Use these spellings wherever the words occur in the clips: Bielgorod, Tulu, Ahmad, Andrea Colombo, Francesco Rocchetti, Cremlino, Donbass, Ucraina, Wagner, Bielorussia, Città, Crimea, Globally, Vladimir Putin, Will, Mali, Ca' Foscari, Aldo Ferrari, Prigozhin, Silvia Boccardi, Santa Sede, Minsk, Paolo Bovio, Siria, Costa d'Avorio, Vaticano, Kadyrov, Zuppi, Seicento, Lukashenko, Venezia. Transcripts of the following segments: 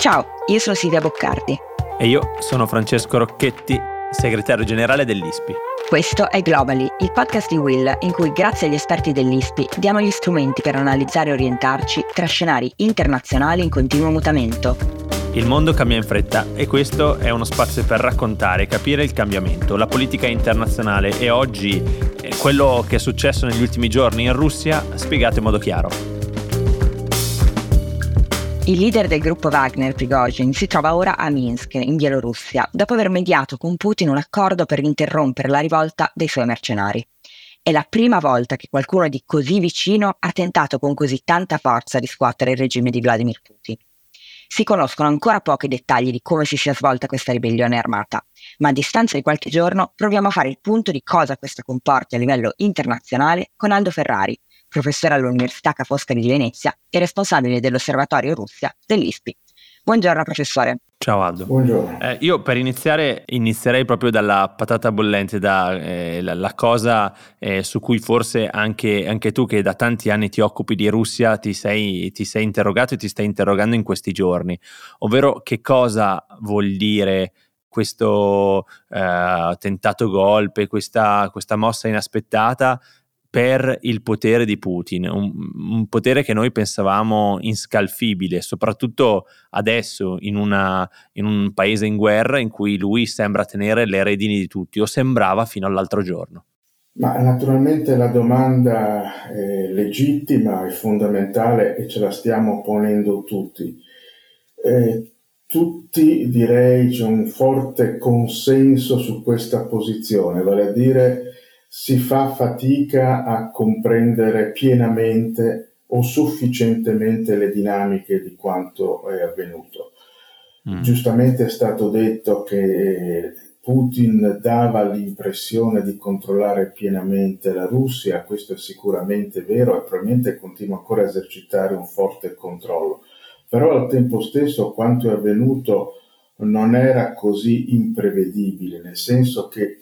Ciao, io sono Silvia Boccardi. E io sono Francesco Rocchetti, segretario generale dell'ISPI. Questo è Globally, il podcast di Will, in cui grazie agli esperti dell'ISPI diamo gli strumenti per analizzare e orientarci tra scenari internazionali in continuo mutamento. Il mondo cambia in fretta e questo è uno spazio per raccontare e capire il cambiamento, la politica internazionale e oggi quello che è successo negli ultimi giorni in Russia spiegato in modo chiaro. Il leader del gruppo Wagner, Prigozhin, si trova ora a Minsk, in Bielorussia, dopo aver mediato con Putin un accordo per interrompere la rivolta dei suoi mercenari. È la prima volta che qualcuno di così vicino ha tentato con così tanta forza di scuotere il regime di Vladimir Putin. Si conoscono ancora pochi dettagli di come si sia svolta questa ribellione armata, ma a distanza di qualche giorno proviamo a fare il punto di cosa questo comporti a livello internazionale con Aldo Ferrari, professore all'Università Ca' Foscari di Venezia e responsabile dell'Osservatorio Russia dell'ISPI. Buongiorno professore. Ciao Aldo. Buongiorno. Io per inizierei proprio dalla patata bollente, la cosa su cui forse anche tu che da tanti anni ti occupi di Russia ti sei interrogato e ti stai interrogando in questi giorni, ovvero che cosa vuol dire questo tentato golpe, questa mossa inaspettata per il potere di Putin, un potere che noi pensavamo inscalfibile, soprattutto adesso in un paese in guerra in cui lui sembra tenere le redini di tutti, o sembrava fino all'altro giorno. Ma naturalmente la domanda è legittima, è fondamentale e ce la stiamo ponendo tutti. Tutti, direi, c'è un forte consenso su questa posizione, vale a dire si fa fatica a comprendere pienamente o sufficientemente le dinamiche di quanto è avvenuto. Giustamente è stato detto che Putin dava l'impressione di controllare pienamente la Russia, questo è sicuramente vero e probabilmente continua ancora a esercitare un forte controllo, però al tempo stesso quanto è avvenuto non era così imprevedibile, nel senso che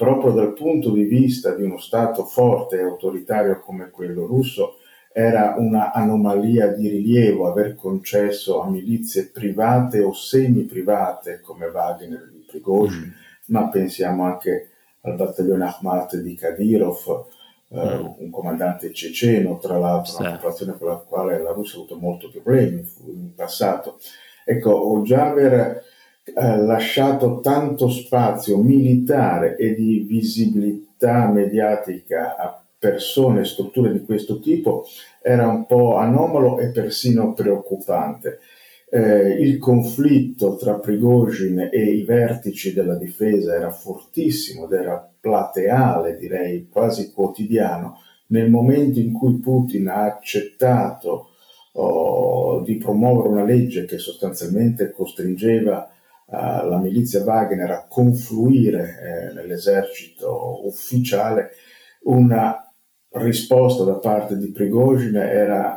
proprio dal punto di vista di uno Stato forte e autoritario come quello russo, era una anomalia di rilievo aver concesso a milizie private o semi-private come Wagner di Prigozhin, ma pensiamo anche al battaglione Ahmad di Kadyrov, un comandante ceceno, tra l'altro, una popolazione con la quale la Russia ha avuto molto problemi in passato. Ecco, già aver lasciato tanto spazio militare e di visibilità mediatica a persone e strutture di questo tipo era un po' anomalo e persino preoccupante. Il conflitto tra Prigozhin e i vertici della difesa era fortissimo ed era plateale, direi quasi quotidiano, nel momento in cui Putin ha accettato di promuovere una legge che sostanzialmente costringeva la milizia Wagner a confluire nell'esercito ufficiale. Una risposta da parte di Prigozhin era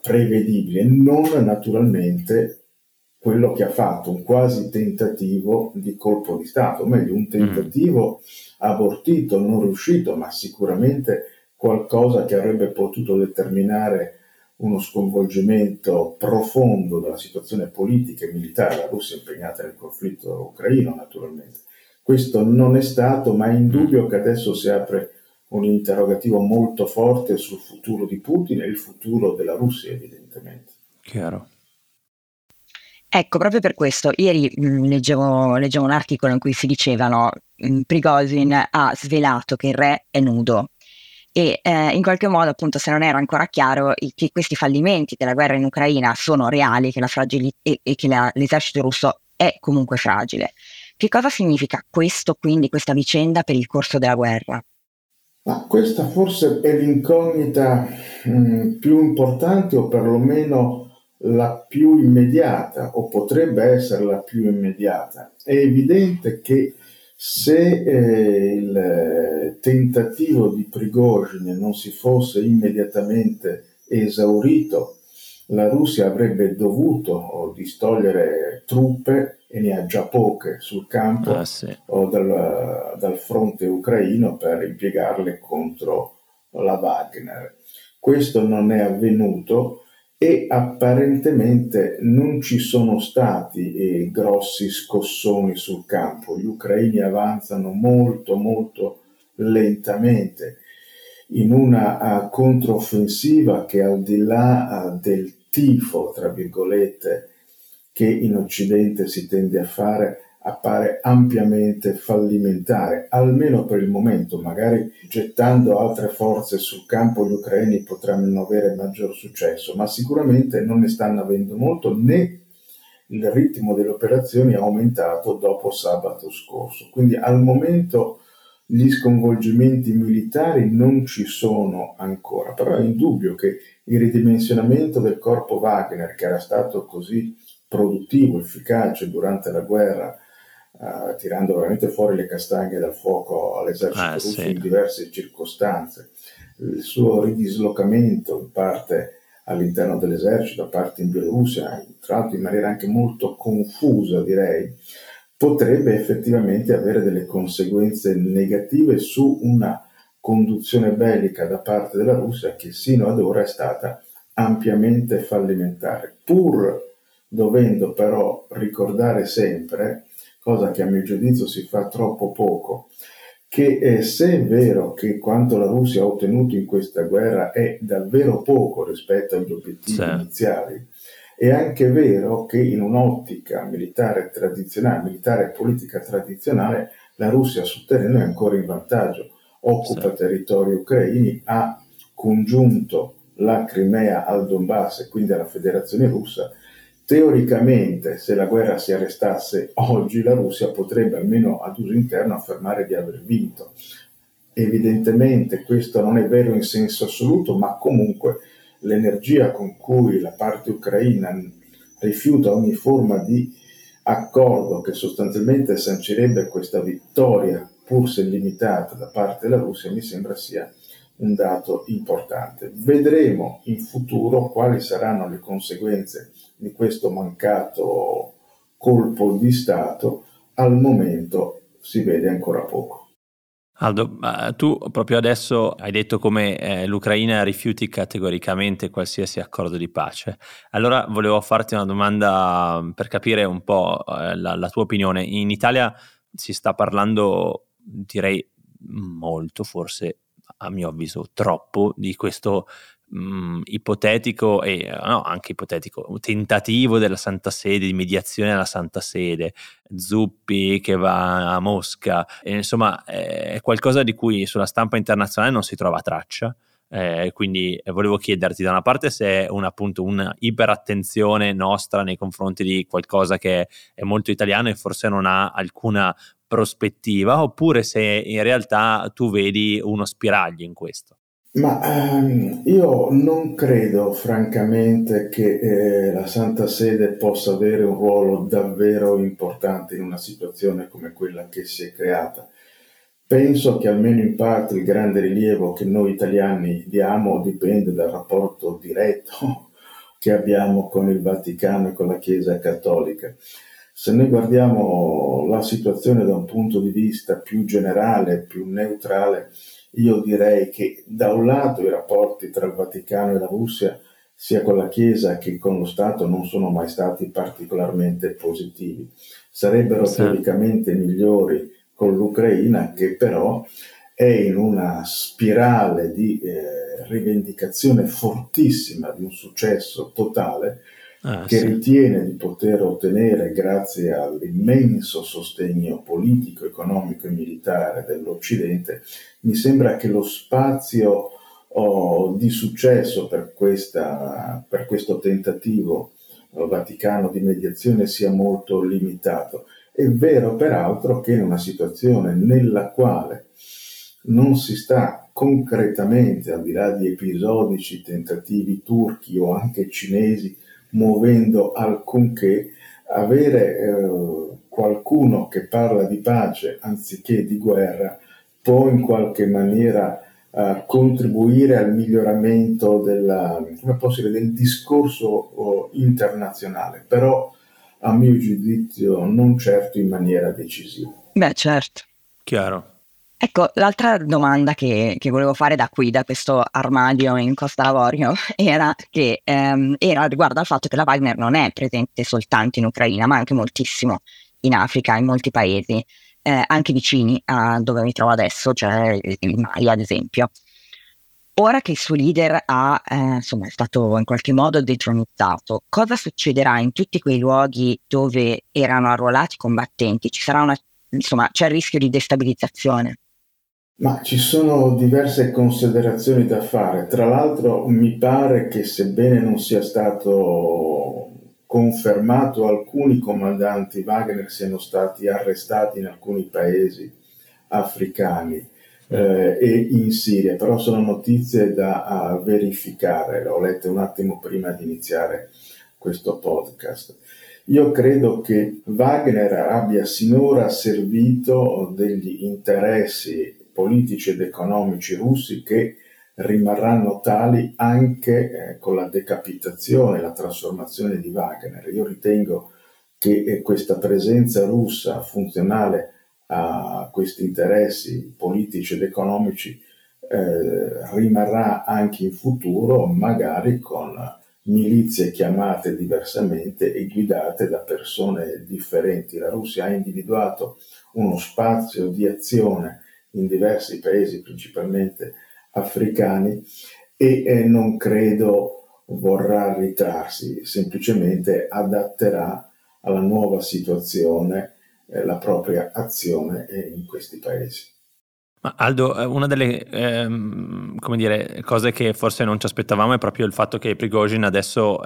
prevedibile, non naturalmente quello che ha fatto, un quasi tentativo di colpo di Stato, o meglio un tentativo abortito, non riuscito, ma sicuramente qualcosa che avrebbe potuto determinare uno sconvolgimento profondo della situazione politica e militare, la Russia impegnata nel conflitto ucraino naturalmente. Questo non è stato, ma è indubbio che adesso si apre un interrogativo molto forte sul futuro di Putin e il futuro della Russia evidentemente. Chiaro. Ecco, proprio per questo, ieri leggevo un articolo in cui si dicevano Prigozhin ha svelato che il re è nudo. E in qualche modo, appunto, se non era ancora chiaro, che questi fallimenti della guerra in Ucraina sono reali, che la l'esercito russo è comunque fragile. Che cosa significa questo, quindi, questa vicenda per il corso della guerra? Ma questa forse è l'incognita più importante, o perlomeno la più immediata, o potrebbe essere la più immediata. È evidente che se il tentativo di Prigozhin non si fosse immediatamente esaurito, la Russia avrebbe dovuto distogliere truppe, e ne ha già poche sul campo, o dal fronte ucraino, per impiegarle contro la Wagner. Questo non è avvenuto e apparentemente non ci sono stati grossi scossoni sul campo. Gli ucraini avanzano molto molto lentamente in una controffensiva che, al di là del tifo, tra virgolette, che in Occidente si tende a fare, appare ampiamente fallimentare, almeno per il momento. Magari gettando altre forze sul campo gli ucraini potranno avere maggior successo, ma sicuramente non ne stanno avendo molto, né il ritmo delle operazioni è aumentato dopo sabato scorso. Quindi al momento gli sconvolgimenti militari non ci sono ancora, però è indubbio che il ridimensionamento del corpo Wagner, che era stato così produttivo, efficace durante la guerra, tirando veramente fuori le castagne dal fuoco all'esercito russo in diverse circostanze, il suo ridislocamento in parte all'interno dell'esercito, in parte in Bielorussia, tra l'altro in maniera anche molto confusa, direi, potrebbe effettivamente avere delle conseguenze negative su una conduzione bellica da parte della Russia che sino ad ora è stata ampiamente fallimentare, pur dovendo però ricordare sempre, cosa che a mio giudizio si fa troppo poco, che se è vero che quanto la Russia ha ottenuto in questa guerra è davvero poco rispetto agli obiettivi iniziali, è anche vero che in un'ottica militare tradizionale, militare e politica tradizionale, la Russia sul terreno è ancora in vantaggio, occupa territori ucraini, ha congiunto la Crimea al Donbass e quindi alla Federazione Russa. Teoricamente, se la guerra si arrestasse oggi, la Russia potrebbe, almeno ad uso interno, affermare di aver vinto. Evidentemente questo non è vero in senso assoluto, ma comunque l'energia con cui la parte ucraina rifiuta ogni forma di accordo che sostanzialmente sancirebbe questa vittoria, pur se limitata, da parte della Russia, mi sembra sia un dato importante. Vedremo in futuro quali saranno le conseguenze di questo mancato colpo di Stato. Al momento si vede ancora poco. Aldo, tu proprio adesso hai detto come l'Ucraina rifiuti categoricamente qualsiasi accordo di pace. Allora volevo farti una domanda per capire un po' la tua opinione. In Italia si sta parlando, direi molto, forse a mio avviso troppo, di questo ipotetico e anche ipotetico tentativo della Santa Sede di mediazione alla Santa Sede, Zuppi che va a Mosca, e insomma è qualcosa di cui sulla stampa internazionale non si trova traccia, quindi volevo chiederti da una parte se è una iperattenzione nostra nei confronti di qualcosa che è molto italiano e forse non ha alcuna prospettiva, oppure se in realtà tu vedi uno spiraglio in questo. Ma io non credo francamente che la Santa Sede possa avere un ruolo davvero importante in una situazione come quella che si è creata. Penso che almeno in parte il grande rilievo che noi italiani diamo dipende dal rapporto diretto che abbiamo con il Vaticano e con la Chiesa Cattolica. Se noi guardiamo la situazione da un punto di vista più generale, più neutrale, io direi che da un lato i rapporti tra il Vaticano e la Russia, sia con la Chiesa che con lo Stato, non sono mai stati particolarmente positivi. Sarebbero teoricamente migliori con l'Ucraina, che però è in una spirale di rivendicazione fortissima di un successo totale che ritiene di poter ottenere grazie all'immenso sostegno politico, economico e militare dell'Occidente. Mi sembra che lo spazio di successo per questo tentativo vaticano di mediazione sia molto limitato. È vero peraltro che in una situazione nella quale non si sta concretamente, al di là di episodici tentativi turchi o anche cinesi, muovendo alcunché, avere qualcuno che parla di pace anziché di guerra può in qualche maniera contribuire al miglioramento del discorso internazionale, però a mio giudizio non certo in maniera decisiva. Beh, certo. Chiaro. Ecco, l'altra domanda che volevo fare da qui, da questo armadio in Costa d'Avorio, era riguardo al fatto che la Wagner non è presente soltanto in Ucraina, ma anche moltissimo in Africa, in molti paesi, anche vicini a dove mi trovo adesso, cioè il Mali ad esempio. Ora che il suo leader è stato in qualche modo detronizzato, cosa succederà in tutti quei luoghi dove erano arruolati i combattenti? Ci sarà c'è il rischio di destabilizzazione? Ma ci sono diverse considerazioni da fare. Tra l'altro mi pare che, sebbene non sia stato confermato, alcuni comandanti Wagner siano stati arrestati in alcuni paesi africani e in Siria, però sono notizie da verificare, l'ho lette un attimo prima di iniziare questo podcast. Io credo che Wagner abbia sinora servito degli interessi politici ed economici russi che rimarranno tali anche con la decapitazione, la trasformazione di Wagner. Io ritengo che questa presenza russa funzionale a questi interessi politici ed economici rimarrà anche in futuro, magari con milizie chiamate diversamente e guidate da persone differenti. La Russia ha individuato uno spazio di azione in diversi paesi, principalmente africani, e non credo vorrà ritrarsi, semplicemente adatterà alla nuova situazione la propria azione in questi paesi. Ma Aldo, una delle cose che forse non ci aspettavamo è proprio il fatto che Prigozhin adesso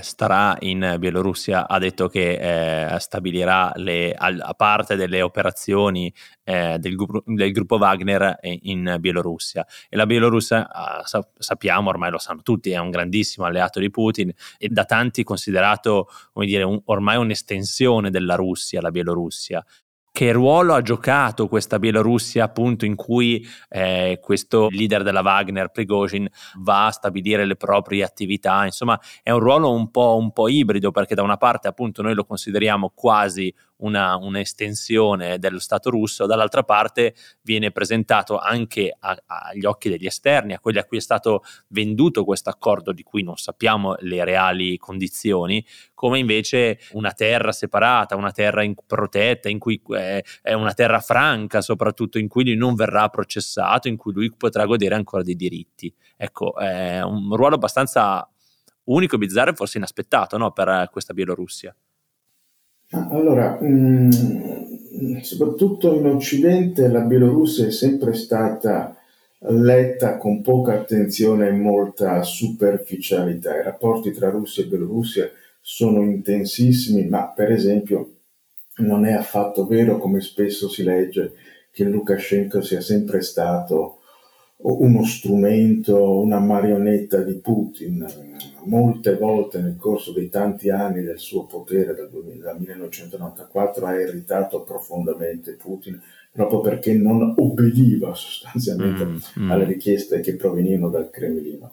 starà in Bielorussia, ha detto che stabilirà a parte delle operazioni del gruppo Wagner in Bielorussia, e la Bielorussia sappiamo, ormai lo sanno tutti, è un grandissimo alleato di Putin e da tanti considerato ormai un'estensione della Russia, la Bielorussia. Che ruolo ha giocato questa Bielorussia, appunto, in cui questo leader della Wagner, Prigozhin, va a stabilire le proprie attività? Insomma, è un ruolo un po' ibrido, perché da una parte, appunto, noi lo consideriamo quasi un'estensione dello Stato russo, dall'altra parte viene presentato anche agli occhi degli esterni, a quelli a cui è stato venduto questo accordo di cui non sappiamo le reali condizioni, come invece una terra separata, una terra protetta, in cui è una terra franca soprattutto, in cui lui non verrà processato, in cui lui potrà godere ancora dei diritti. Ecco, è un ruolo abbastanza unico, bizzarro e forse inaspettato, no, per questa Bielorussia. Allora, soprattutto in Occidente la Bielorussia è sempre stata letta con poca attenzione e molta superficialità. I rapporti tra Russia e Bielorussia sono intensissimi, ma per esempio non è affatto vero, come spesso si legge, che Lukashenko sia sempre stato uno strumento, una marionetta di Putin. Molte volte nel corso dei tanti anni del suo potere, dal 1994, ha irritato profondamente Putin, proprio perché non obbediva sostanzialmente alle richieste che provenivano dal Cremlino.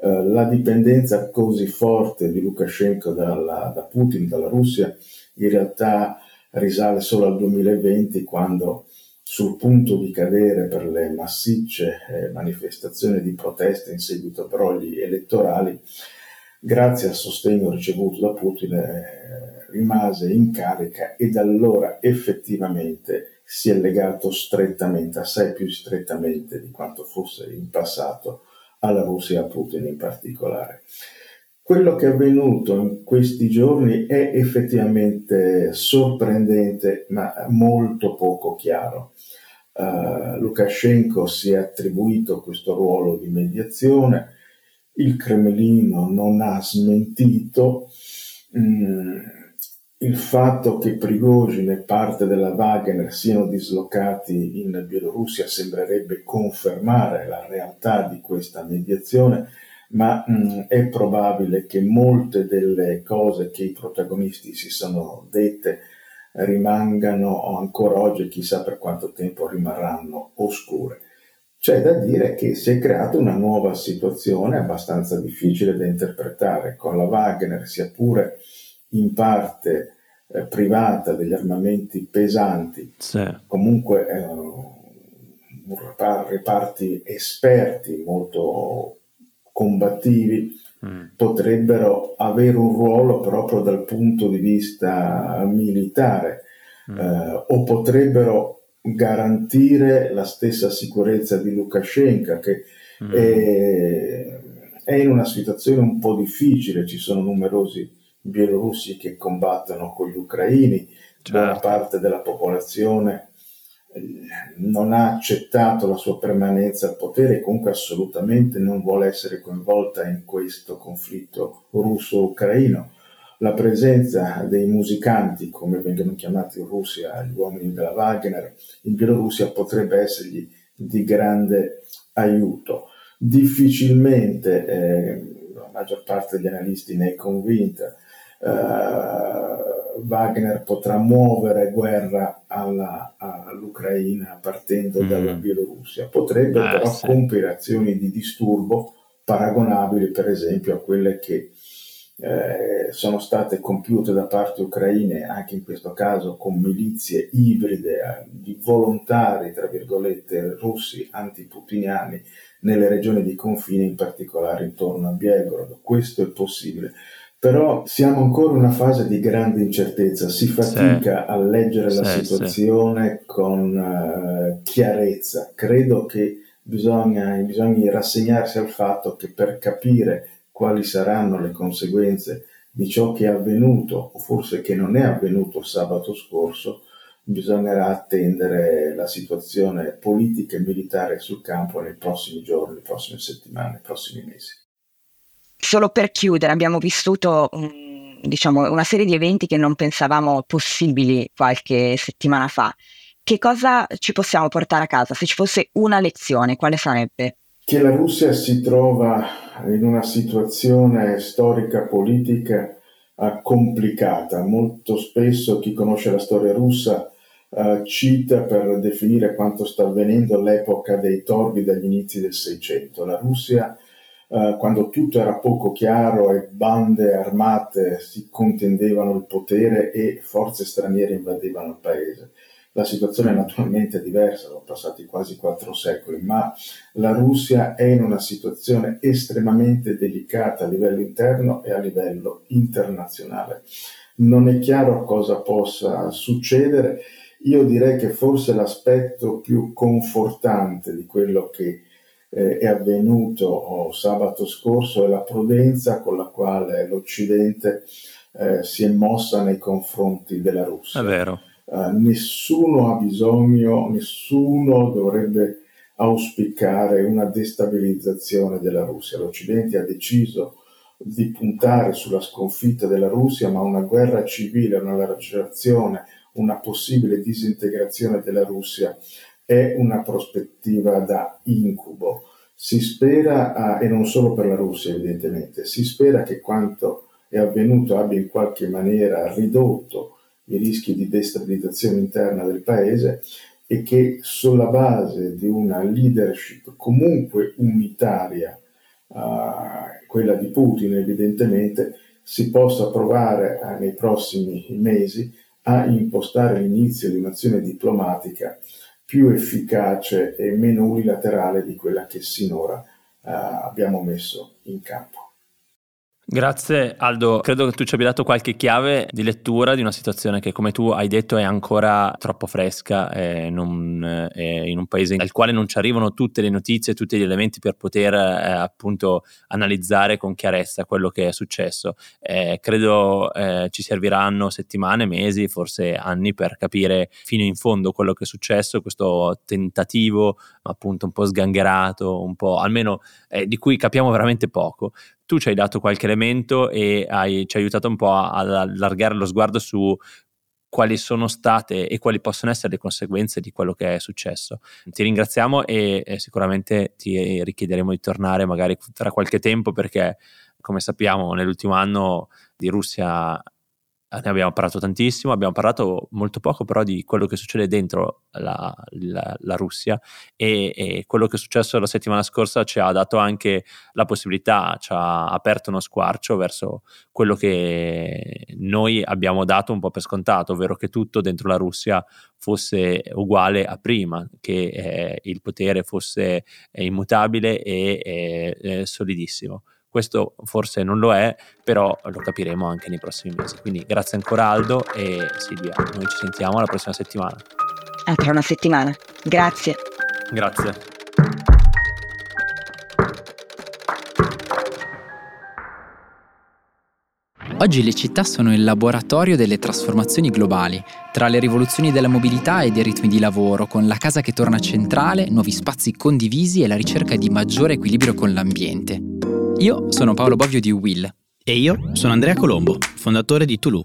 La dipendenza così forte di Lukashenko da Putin, dalla Russia, in realtà risale solo al 2020, quando, sul punto di cadere per le massicce manifestazioni di protesta in seguito a brogli elettorali, grazie al sostegno ricevuto da Putin, rimase in carica, e da allora effettivamente si è legato strettamente, assai più strettamente di quanto fosse in passato, alla Russia e a Putin in particolare. Quello che è avvenuto in questi giorni è effettivamente sorprendente, ma molto poco chiaro. Lukashenko si è attribuito questo ruolo di mediazione, il Cremlino non ha smentito il fatto che Prigozhin e parte della Wagner siano dislocati in Bielorussia. Sembrerebbe confermare la realtà di questa mediazione, ma è probabile che molte delle cose che i protagonisti si sono dette rimangano ancora oggi, e chissà per quanto tempo rimarranno oscure. C'è da dire che si è creata una nuova situazione abbastanza difficile da interpretare, con la Wagner, sia pure in parte privata degli armamenti pesanti, comunque reparti esperti molto combattivi, potrebbero avere un ruolo proprio dal punto di vista militare, o potrebbero garantire la stessa sicurezza di Lukashenko, che è in una situazione un po' difficile. Ci sono numerosi bielorussi che combattono con gli ucraini, buona parte della popolazione non ha accettato la sua permanenza al potere e comunque assolutamente non vuole essere coinvolta in questo conflitto russo-ucraino. La presenza dei musicanti, come vengono chiamati in Russia gli uomini della Wagner, in Bielorussia potrebbe essergli di grande aiuto. Difficilmente, la maggior parte degli analisti ne è convinta, Wagner potrà muovere guerra all'Ucraina partendo dalla Bielorussia. Potrebbe però compiere azioni di disturbo paragonabili per esempio a quelle che sono state compiute da parte ucraine, anche in questo caso con milizie ibride di volontari, tra virgolette, russi antiputiniani nelle regioni di confine, in particolare intorno a Bielgorod. Questo è possibile. Però siamo ancora in una fase di grande incertezza, si fatica a leggere la situazione con chiarezza. Credo che bisogna rassegnarsi al fatto che per capire quali saranno le conseguenze di ciò che è avvenuto, o forse che non è avvenuto sabato scorso, bisognerà attendere la situazione politica e militare sul campo nei prossimi giorni, le prossime settimane, nei prossimi mesi. Solo per chiudere, abbiamo vissuto una serie di eventi che non pensavamo possibili qualche settimana fa. Che cosa ci possiamo portare a casa? Se ci fosse una lezione, quale sarebbe? Che la Russia si trova in una situazione storica politica complicata. Molto spesso chi conosce la storia russa cita per definire quanto sta avvenendo l'epoca dei torbi dagli inizi del Seicento. La Russia, quando tutto era poco chiaro e bande armate si contendevano il potere e forze straniere invadevano il paese. La situazione naturalmente è diversa, sono passati quasi 4 secoli, ma la Russia è in una situazione estremamente delicata a livello interno e a livello internazionale. Non è chiaro cosa possa succedere. Io direi che forse l'aspetto più confortante di quello che è avvenuto sabato scorso e la prudenza con la quale l'Occidente si è mossa nei confronti della Russia. È vero. Nessuno ha bisogno, nessuno dovrebbe auspicare una destabilizzazione della Russia. L'Occidente ha deciso di puntare sulla sconfitta della Russia, ma una guerra civile, una lacerazione, una possibile disintegrazione della Russia è una prospettiva da incubo. Si spera, e non solo per la Russia evidentemente, si spera che quanto è avvenuto abbia in qualche maniera ridotto i rischi di destabilizzazione interna del paese e che sulla base di una leadership comunque unitaria, quella di Putin evidentemente, si possa provare nei prossimi mesi a impostare l'inizio di un'azione diplomatica più efficace e meno unilaterale di quella che sinora abbiamo messo in campo. Grazie Aldo, credo che tu ci abbia dato qualche chiave di lettura di una situazione che, come tu hai detto, è ancora troppo fresca, è in un paese al quale non ci arrivano tutte le notizie, tutti gli elementi per poter appunto analizzare con chiarezza quello che è successo. Credo ci serviranno settimane, mesi, forse anni per capire fino in fondo quello che è successo, questo tentativo appunto un po' sgangherato, un po' almeno di cui capiamo veramente poco. Tu ci hai dato qualche elemento e ci hai aiutato un po' ad allargare lo sguardo su quali sono state e quali possono essere le conseguenze di quello che è successo. Ti ringraziamo e sicuramente ti richiederemo di tornare magari tra qualche tempo perché, come sappiamo, nell'ultimo anno di Russia Ne abbiamo parlato tantissimo, abbiamo parlato molto poco però di quello che succede dentro la Russia, e quello che è successo la settimana scorsa ci ha dato anche la possibilità, ci ha aperto uno squarcio verso quello che noi abbiamo dato un po' per scontato, ovvero che tutto dentro la Russia fosse uguale a prima, che il potere fosse immutabile e solidissimo. Questo forse non lo è, però lo capiremo anche nei prossimi mesi. Quindi grazie ancora Aldo e Silvia, noi ci sentiamo la prossima settimana. Ah, tra una settimana. Grazie. Grazie. Oggi le città sono il laboratorio delle trasformazioni globali, tra le rivoluzioni della mobilità e dei ritmi di lavoro, con la casa che torna centrale, nuovi spazi condivisi e la ricerca di maggiore equilibrio con l'ambiente. Io sono Paolo Bovio di Will. E io sono Andrea Colombo, fondatore di Tulu.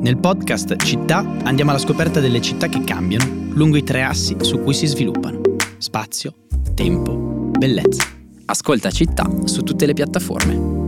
Nel podcast Città andiamo alla scoperta delle città che cambiano lungo i tre assi su cui si sviluppano: spazio, tempo, bellezza. Ascolta Città su tutte le piattaforme.